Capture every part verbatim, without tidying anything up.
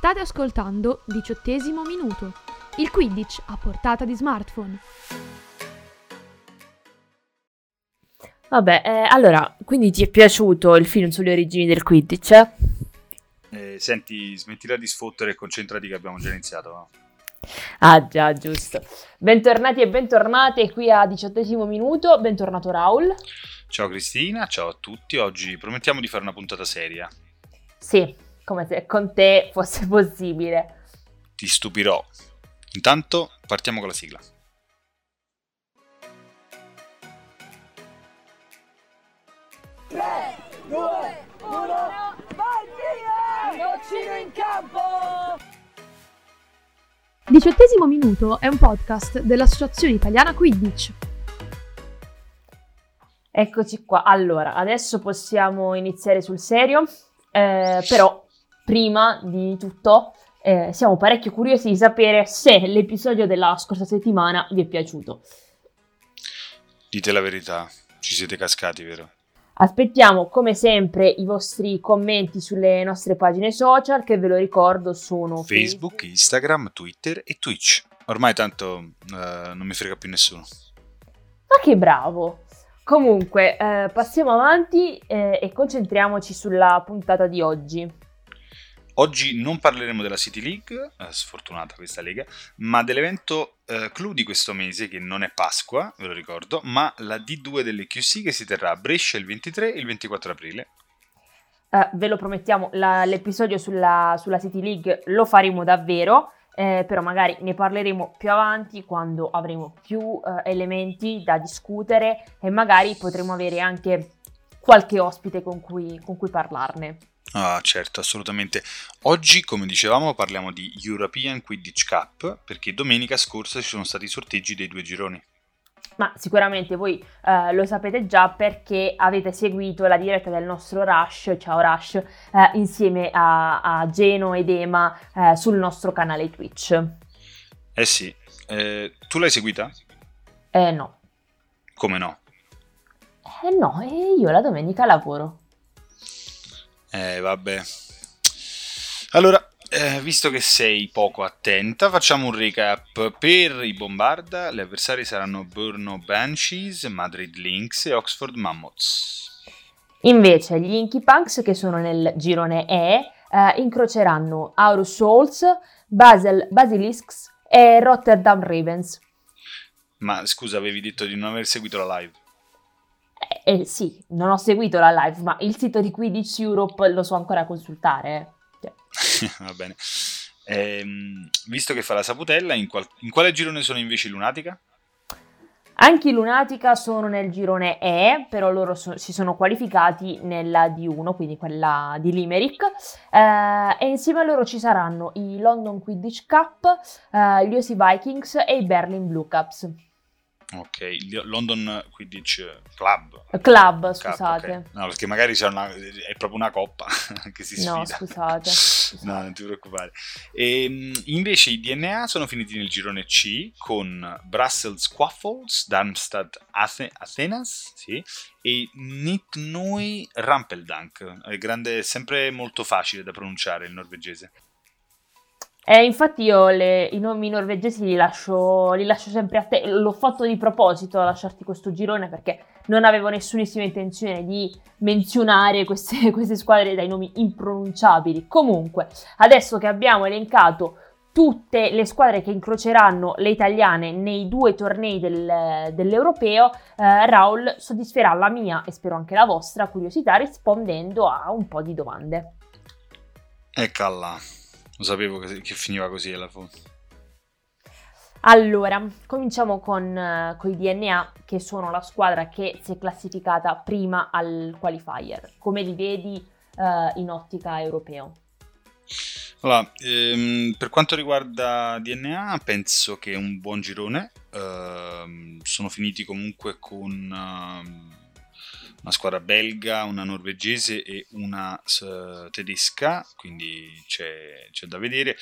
State ascoltando Diciottesimo Minuto, il Quidditch a portata di smartphone. Vabbè, eh, allora, quindi ti è piaciuto il film sulle origini del Quidditch? Eh? Eh, senti, smettila di sfottere e concentrati che abbiamo già iniziato, no? Ah già, giusto. Bentornati e bentornate qui a Diciottesimo Minuto, bentornato Raul. Ciao Cristina, ciao a tutti, oggi promettiamo di fare una puntata seria. Sì, come se con te fosse possibile. Ti stupirò. Intanto partiamo con la sigla. tre, due, uno, vai via! Nocino in campo! Diciottesimo Minuto è un podcast dell'Associazione Italiana Quidditch. Eccoci qua, allora adesso possiamo iniziare sul serio, eh, però prima di tutto eh, siamo parecchio curiosi di sapere se l'episodio della scorsa settimana vi è piaciuto. Dite la verità, ci siete cascati, vero? Aspettiamo come sempre i vostri commenti sulle nostre pagine social, che ve lo ricordo sono Facebook, Facebook. Instagram, Twitter e Twitch. Ormai tanto uh, non mi frega più nessuno. Ma che bravo! Comunque, eh, passiamo avanti eh, e concentriamoci sulla puntata di oggi. Oggi non parleremo della City League, eh, sfortunata questa lega, ma dell'evento eh, clou di questo mese, che non è Pasqua, ve lo ricordo, ma la D due delle Q C che si terrà a Brescia il ventitré e il ventiquattro aprile. Eh, ve lo promettiamo, la, l'episodio sulla, sulla City League lo faremo davvero, eh, però magari ne parleremo più avanti quando avremo più eh, elementi da discutere e magari potremo avere anche qualche ospite con cui, con cui parlarne. Ah certo, assolutamente. Oggi, come dicevamo, parliamo di European Quidditch Cup, perché domenica scorsa ci sono stati i sorteggi dei due gironi. Ma sicuramente voi eh, lo sapete già perché avete seguito la diretta del nostro Rush, ciao Rush, eh, insieme a, a Geno ed Ema eh, sul nostro canale Twitch. Eh sì, eh, tu l'hai seguita? Eh no. Come no? Eh no, e io la domenica lavoro. Eh vabbè, allora eh, visto che sei poco attenta facciamo un recap. Per i Bombarda le avversarie saranno Brno Banshees, Madrid Lynx e Oxford Mammoths. Invece gli Inky Punks, che sono nel girone E, eh, incroceranno Aarhus Souls, Basel Basilisks e Rotterdam Ravens. Ma scusa, avevi detto di non aver seguito la live? Eh sì, non ho seguito la live, ma il sito di Quidditch Europe lo so ancora consultare. Eh. Cioè. Va bene. Ehm, visto che fa la saputella, in, qual- in quale girone sono invece Lunatica? Anche Lunatica sono nel girone E, però loro so- si sono qualificati nella D uno, quindi quella di Limerick. Eh, e insieme a loro ci saranno i London Quidditch Cup, eh, gli O C Vikings e i Berlin Bluecaps. Ok, London Quidditch Club. Club, Cup, scusate. Okay. No, perché magari c'è una, è proprio una coppa che si sfida. No, scusate. scusate. No, non ti preoccupare. E, invece i D N A sono finiti nel girone C con Brussels Qwaffles, Darmstadt Athenas sì, e Nitnui Rampeldank. È grande, sempre molto facile da pronunciare il norvegese. Eh, infatti io le, i nomi norvegesi li lascio, li lascio sempre a te, l'ho fatto di proposito a lasciarti questo girone perché non avevo nessunissima intenzione di menzionare queste, queste squadre dai nomi impronunciabili. Comunque, adesso che abbiamo elencato tutte le squadre che incroceranno le italiane nei due tornei del, dell'Europeo, eh, Raul soddisferà la mia e spero anche la vostra curiosità rispondendo a un po' di domande. Eccola. Lo sapevo che, che finiva così alla fine. Allora, cominciamo con, uh, con i D N A, che sono la squadra che si è classificata prima al qualifier. Come li vedi uh, in ottica europeo? Allora, ehm, per quanto riguarda D N A, penso che è un buon girone. Uh, sono finiti comunque con uh, una squadra belga, una norvegese e una uh, tedesca, quindi c'è, c'è da vedere.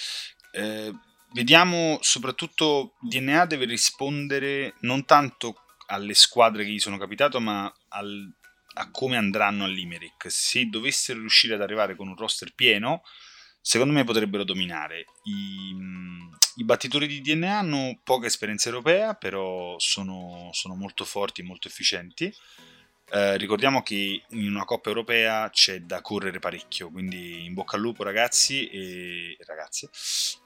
Eh, vediamo soprattutto D N A deve rispondere non tanto alle squadre che gli sono capitato, ma al, a come andranno a Limerick. Se dovessero riuscire ad arrivare con un roster pieno, secondo me potrebbero dominare. I, i battitori di D N A hanno poca esperienza europea, però sono, sono molto forti e molto efficienti. Eh, ricordiamo che in una Coppa Europea c'è da correre parecchio, quindi in bocca al lupo ragazzi e ragazze,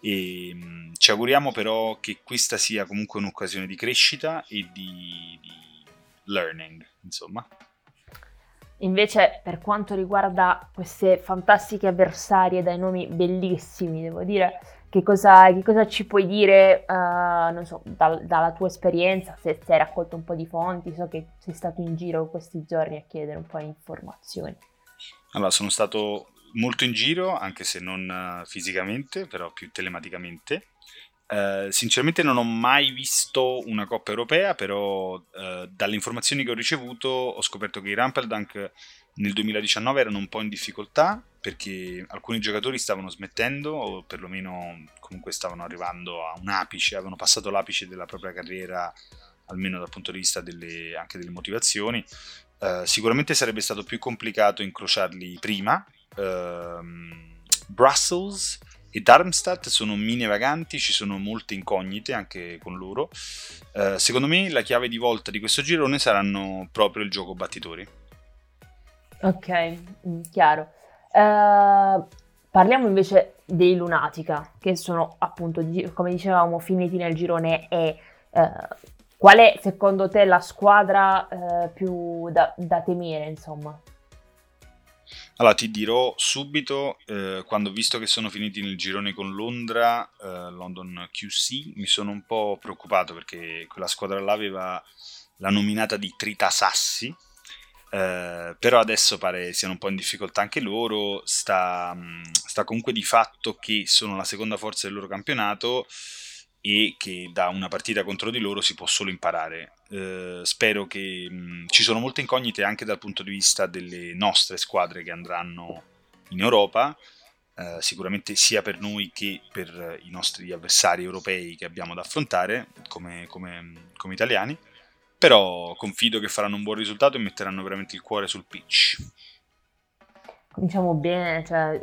e mh, ci auguriamo però che questa sia comunque un'occasione di crescita e di, di learning, insomma. Invece per quanto riguarda queste fantastiche avversarie dai nomi bellissimi, devo dire, che cosa, che cosa ci puoi dire, uh, non so, dal, dalla tua esperienza, se, se hai raccolto un po' di fonti? So che sei stato in giro questi giorni a chiedere un po' di informazioni. Allora, sono stato molto in giro, anche se non fisicamente, però più telematicamente. Uh, sinceramente non ho mai visto una Coppa Europea, però uh, dalle informazioni che ho ricevuto ho scoperto che i Rampeldank nel duemiladiciannove erano un po' in difficoltà, perché alcuni giocatori stavano smettendo, o perlomeno comunque stavano arrivando a un apice, avevano passato l'apice della propria carriera, almeno dal punto di vista delle, anche delle motivazioni. Uh, sicuramente sarebbe stato più complicato incrociarli prima. uh, Brussels e Darmstadt sono mine vaganti, ci sono molte incognite anche con loro. Eh, secondo me la chiave di volta di questo girone saranno proprio il gioco battitori. Ok, chiaro. Uh, parliamo invece dei Lunatica, che sono appunto, come dicevamo, finiti nel girone E. Uh, qual è secondo te la squadra uh, più da, da temere, insomma? Allora, ti dirò subito, eh, quando ho visto che sono finiti nel girone con Londra, eh, London Q C, mi sono un po' preoccupato, perché quella squadra là aveva la nominata di Trita Sassi, eh, però adesso pare siano un po' in difficoltà anche loro. Sta, sta comunque di fatto che sono la seconda forza del loro campionato e che da una partita contro di loro si può solo imparare. Eh, spero che mh, ci sono molte incognite anche dal punto di vista delle nostre squadre che andranno in Europa, eh, sicuramente sia per noi che per i nostri avversari europei che abbiamo da affrontare come, come, come italiani, però confido che faranno un buon risultato e metteranno veramente il cuore sul pitch. Cominciamo bene, cioè,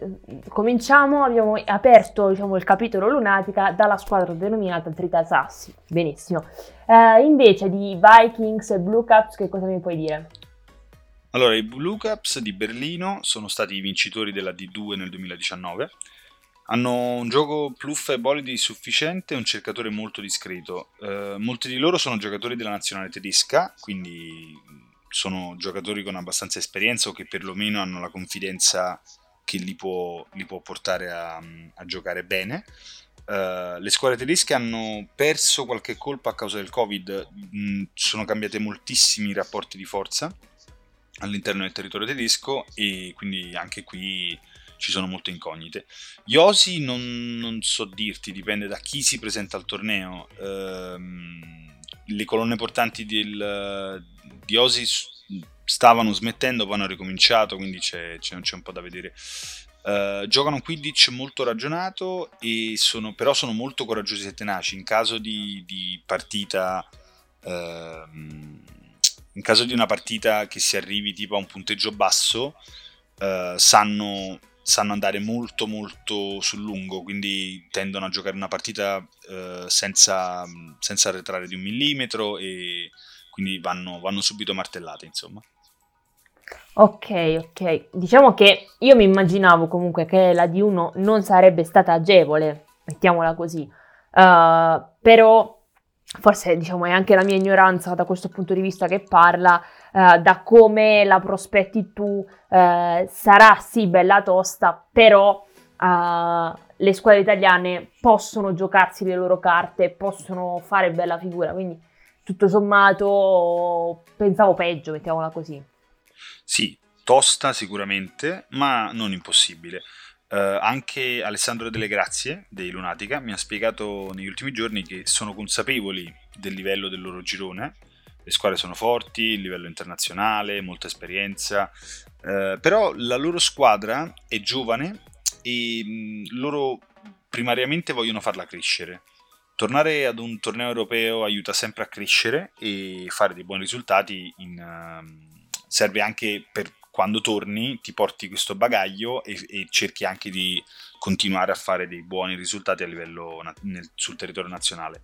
cominciamo, abbiamo aperto, diciamo, il capitolo Lunatica dalla squadra denominata Trita Sassi. Benissimo. Eh, invece di Vikings e Bluecaps, che cosa mi puoi dire? Allora, i Bluecaps di Berlino sono stati i vincitori della D due nel duemiladiciannove. Hanno un gioco pluff e bolidi sufficiente e un cercatore molto discreto. Eh, molti di loro sono giocatori della nazionale tedesca, quindi sono giocatori con abbastanza esperienza o che perlomeno hanno la confidenza che li può, li può portare a, a giocare bene. Uh, le squadre tedesche hanno perso qualche colpa a causa del Covid, mm, sono cambiate moltissimi rapporti di forza all'interno del territorio tedesco e quindi anche qui ci sono molte incognite. Gli O C non, non so dirti, dipende da chi si presenta al torneo. Uh, le colonne portanti del di O S I stavano smettendo, poi hanno ricominciato, quindi c'è, c'è, c'è un po' da vedere. Uh, giocano un Quidditch molto ragionato, e sono, però sono molto coraggiosi e tenaci. In caso di, di partita, uh, in caso di una partita che si arrivi tipo a un punteggio basso, uh, sanno, sanno andare molto molto sul lungo, quindi tendono a giocare una partita uh, senza, senza arretrare di un millimetro e quindi vanno, vanno subito martellate, insomma. Ok, ok. Diciamo che io mi immaginavo comunque che la D uno non sarebbe stata agevole, mettiamola così. Uh, però forse, diciamo, è anche la mia ignoranza da questo punto di vista che parla, uh, da come la prospetti tu, uh, sarà sì bella tosta, però uh, le squadre italiane possono giocarsi le loro carte, possono fare bella figura, quindi tutto sommato pensavo peggio, mettiamola così. Sì, tosta sicuramente, ma non impossibile. Eh, anche Alessandro Delle Grazie, dei Lunatica, mi ha spiegato negli ultimi giorni che sono consapevoli del livello del loro girone. Le squadre sono forti, il livello internazionale, molta esperienza, eh, però la loro squadra è giovane e mh, loro primariamente vogliono farla crescere. Tornare ad un torneo europeo aiuta sempre a crescere e fare dei buoni risultati in, uh, serve anche per quando torni ti porti questo bagaglio e, e cerchi anche di continuare a fare dei buoni risultati a livello nel, sul territorio nazionale.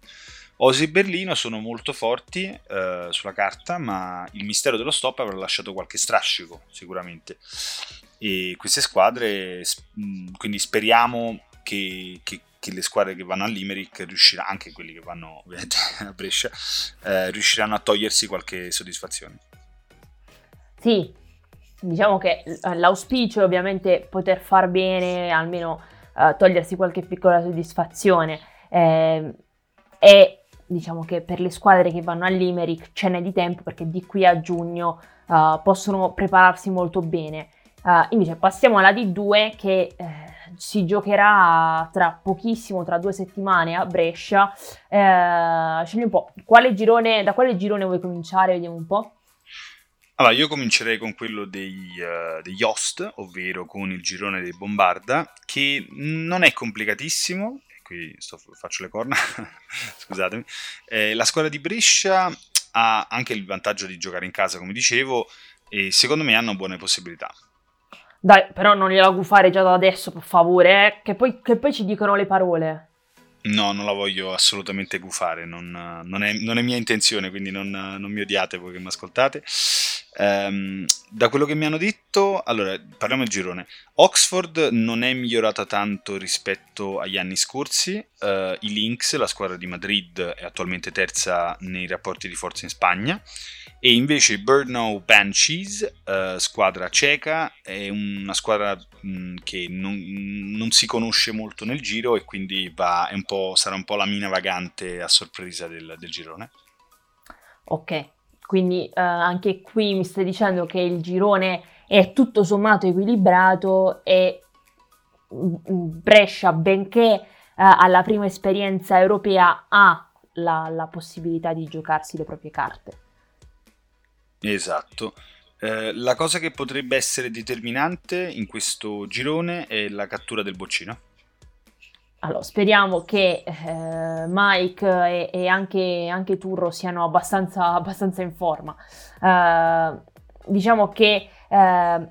O S I e Berlino sono molto forti eh, sulla carta, ma il mistero dello stop avrà lasciato qualche strascico sicuramente, e queste squadre quindi speriamo che, che, che le squadre che vanno a Limerick riusciranno, anche quelli che vanno ovviamente a Brescia, eh, riusciranno a togliersi qualche soddisfazione. Sì, diciamo che l'auspicio è ovviamente poter far bene, almeno eh, togliersi qualche piccola soddisfazione, eh, e diciamo che per le squadre che vanno a Limerick ce n'è di tempo, perché di qui a giugno eh, possono prepararsi molto bene. Uh, invece passiamo alla D due, che eh, si giocherà tra pochissimo, tra due settimane a Brescia. Eh, scegli un po' quale girone, da quale girone vuoi cominciare, vediamo un po'. Allora, io comincerei con quello dei, uh, degli host, ovvero con il girone dei Bombarda, che non è complicatissimo. Qui sto, faccio le corna, scusatemi. Eh, la squadra di Brescia ha anche il vantaggio di giocare in casa, come dicevo, e secondo me hanno buone possibilità. Dai, però non gliela gufare già da adesso, per favore, eh? che, poi, che poi ci dicono le parole. No, non la voglio assolutamente gufare, non, non, è, non è mia intenzione, quindi non, non mi odiate voi che mi ascoltate. Ehm, da quello che mi hanno detto, allora, parliamo del girone. Oxford non è migliorata tanto rispetto agli anni scorsi, eh, i Lynx, la squadra di Madrid, è attualmente terza nei rapporti di forza in Spagna, e invece Brno Banshees, eh, squadra ceca, è una squadra mh, che non, non si conosce molto nel giro, e quindi va, è un po', sarà un po' la mina vagante a sorpresa del, del girone. Ok, quindi eh, anche qui mi stai dicendo che il girone è tutto sommato equilibrato, e Brescia, benché eh, alla prima esperienza europea, ha la, la possibilità di giocarsi le proprie carte. Esatto, eh, la cosa che potrebbe essere determinante in questo girone è la cattura del boccino. Allora, speriamo che eh, Mike e, e anche, anche Turro siano abbastanza, abbastanza in forma. Eh, diciamo che eh,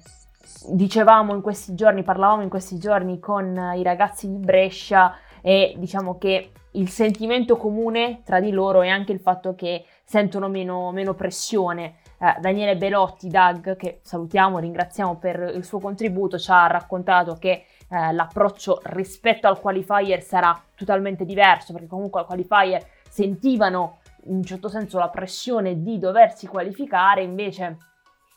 dicevamo in questi giorni, parlavamo in questi giorni con i ragazzi di Brescia, e diciamo che il sentimento comune tra di loro è anche il fatto che sentono meno, meno pressione. Eh, Daniele Belotti, Doug, che salutiamo, ringraziamo per il suo contributo, ci ha raccontato che eh, l'approccio rispetto al qualifier sarà totalmente diverso, perché comunque al qualifier sentivano in un certo senso la pressione di doversi qualificare, invece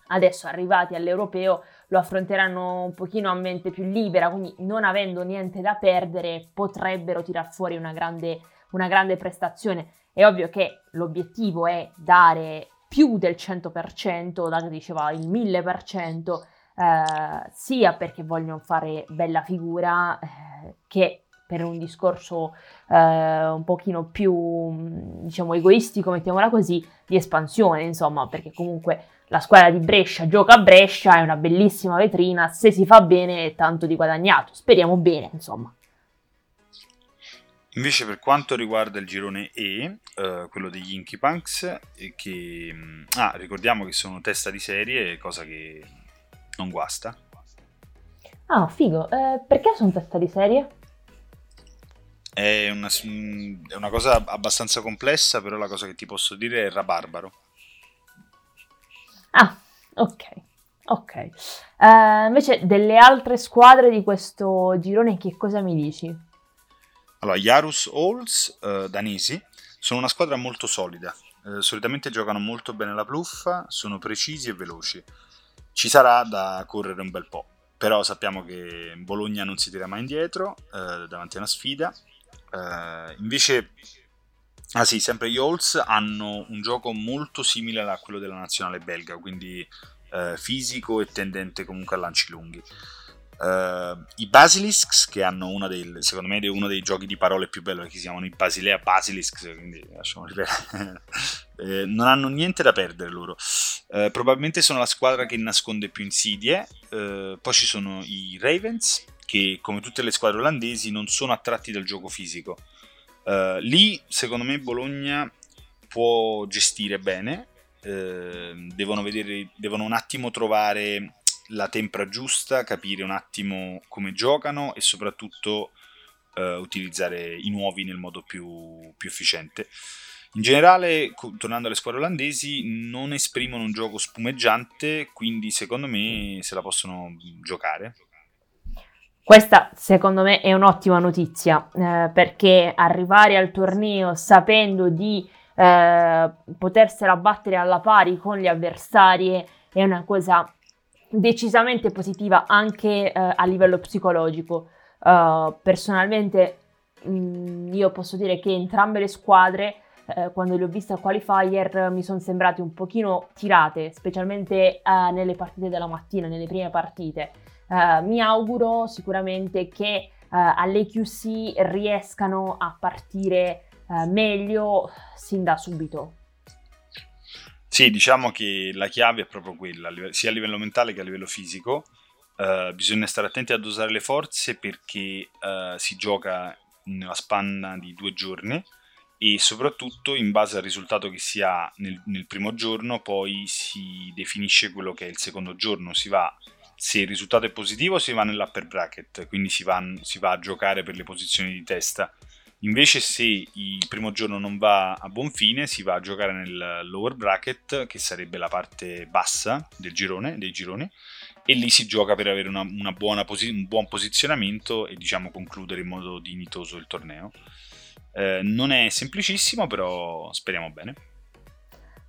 adesso arrivati all'europeo lo affronteranno un pochino a mente più libera, quindi non avendo niente da perdere potrebbero tirar fuori una grande, una grande prestazione. È ovvio che l'obiettivo è dare più del cento per cento, Dag diceva il mille per cento, eh, sia perché vogliono fare bella figura, eh, che per un discorso eh, un pochino più, diciamo, egoistico, mettiamola così, di espansione, insomma, perché comunque la squadra di Brescia gioca a Brescia, è una bellissima vetrina, se si fa bene è tanto di guadagnato, speriamo bene, insomma. Invece per quanto riguarda il girone E, eh, quello degli Inky Punks, eh, che ah, ricordiamo che sono testa di serie, cosa che non guasta. Ah, figo, eh, perché sono testa di serie? È una, è una cosa abbastanza complessa, però la cosa che ti posso dire è rabarbaro. Ah, ok, ok. Eh, invece delle altre squadre di questo girone che cosa mi dici? Allora, gli Aarhus Souls, eh, danesi, sono una squadra molto solida, eh, solitamente giocano molto bene la pluffa, sono precisi e veloci. Ci sarà da correre un bel po', però sappiamo che Bologna non si tira mai indietro eh, davanti a una sfida. Eh, invece, ah sì, sempre gli Souls hanno un gioco molto simile a quello della nazionale belga, quindi eh, fisico e tendente comunque a lanci lunghi. Uh, i Basilisks, che hanno una del, secondo me è uno dei giochi di parole più bello, che si chiamano i Basilea Basilisks, quindi lasciamo ripetere eh, non hanno niente da perdere loro, eh, probabilmente sono la squadra che nasconde più insidie. Eh, poi ci sono i Ravens, che come tutte le squadre olandesi non sono attratti dal gioco fisico. Eh, lì secondo me Bologna può gestire bene, eh, devono vedere, devono un attimo trovare la tempra giusta, capire un attimo come giocano e soprattutto eh, utilizzare i nuovi nel modo più, più efficiente. In generale, tornando alle squadre olandesi, non esprimono un gioco spumeggiante, quindi secondo me se la possono giocare. Questa secondo me è un'ottima notizia, eh, perché arrivare al torneo sapendo di eh, potersela battere alla pari con le avversarie è una cosa decisamente positiva anche eh, a livello psicologico. Uh, personalmente mh, io posso dire che entrambe le squadre, eh, quando le ho viste a qualifier, mi sono sembrate un pochino tirate, specialmente eh, nelle partite della mattina, nelle prime partite. Uh, mi auguro sicuramente che uh, alle Q C riescano a partire uh, meglio sin da subito. Sì, diciamo che la chiave è proprio quella, sia a livello mentale che a livello fisico. Uh, bisogna stare attenti a dosare le forze, perché uh, si gioca nella spanna di due giorni e soprattutto in base al risultato che si ha nel, nel primo giorno poi si definisce quello che è il secondo giorno. Si va, se il risultato è positivo si va nell'upper bracket, quindi si va, si va a giocare per le posizioni di testa. Invece se il primo giorno non va a buon fine si va a giocare nel lower bracket, che sarebbe la parte bassa del girone, dei gironi, e lì si gioca per avere una, una buona posi- un buon posizionamento e diciamo concludere in modo dignitoso il torneo. Eh, non è semplicissimo, però speriamo bene.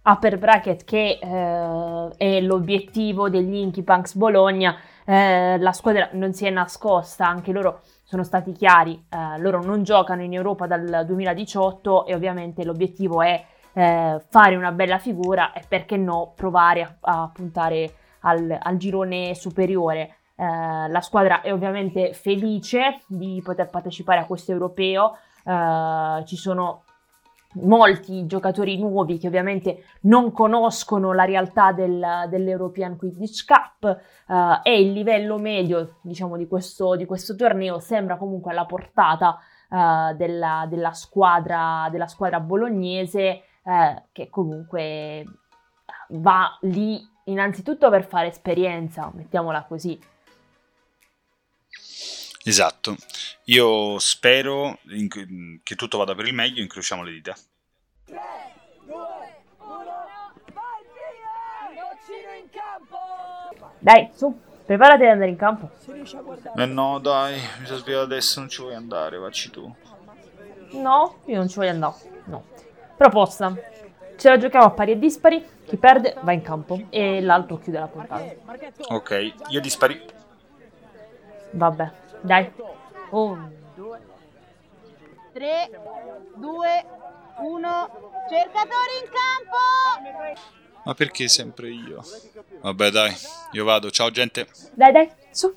Upper bracket che eh, è l'obiettivo degli Inky Punks Bologna. Eh, la squadra non si è nascosta, anche loro sono stati chiari, eh, loro non giocano in Europa dal duemiladiciotto e ovviamente l'obiettivo è eh, fare una bella figura e perché no provare a, a puntare al, al girone superiore. Eh, la squadra è ovviamente felice di poter partecipare a questo europeo, eh, ci sono molti giocatori nuovi che ovviamente non conoscono la realtà del, dell'European Quidditch Cup uh, e il livello medio, diciamo, di questo, di questo torneo sembra comunque alla portata uh, della, della, squadra, della squadra bolognese uh, che comunque va lì innanzitutto per fare esperienza, mettiamola così. Esatto, io spero in- che tutto vada per il meglio, incrociamo le dita. tre, due, uno, vai via! Noccino in campo! Dai, su, preparati ad andare in campo. Eh no, dai, mi sono svegliato adesso, non ci vuoi andare, vacci tu. No, io non ci voglio andare, no. Proposta, ce la giochiamo a pari e dispari, chi perde va in campo e l'altro chiude la puntata. Ok, io dispari. Vabbè. Dai, uno, due, tre, due, uno, cercatore in campo! Ma perché sempre io? Vabbè dai, io vado, ciao gente! Dai dai, su,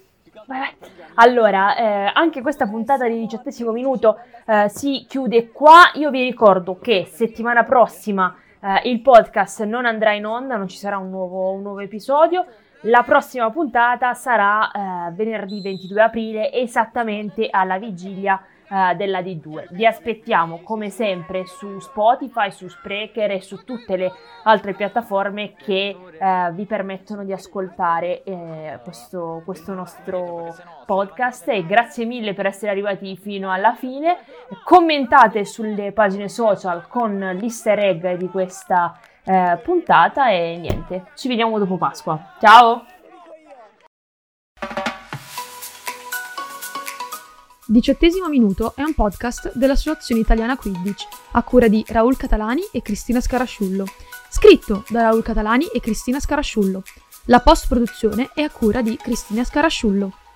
vai vai! Allora, eh, anche questa puntata di diciottesimo minuto eh, si chiude qua. Io vi ricordo che settimana prossima eh, il podcast non andrà in onda, non ci sarà un nuovo, un nuovo episodio. La prossima puntata sarà eh, venerdì ventidue aprile, esattamente alla vigilia eh, della D due. Vi aspettiamo come sempre su Spotify, su Spreaker e su tutte le altre piattaforme che eh, vi permettono di ascoltare eh, questo, questo nostro podcast. E grazie mille per essere arrivati fino alla fine. Commentate sulle pagine social con l'easter egg di questa Eh, puntata e niente, ci vediamo dopo Pasqua, ciao! Diciottesimo minuto è un podcast dell'Associazione Italiana Quidditch a cura di Raul Catalani e Cristina Scarasciullo, scritto da Raul Catalani e Cristina Scarasciullo. La post-produzione è a cura di Cristina Scarasciullo.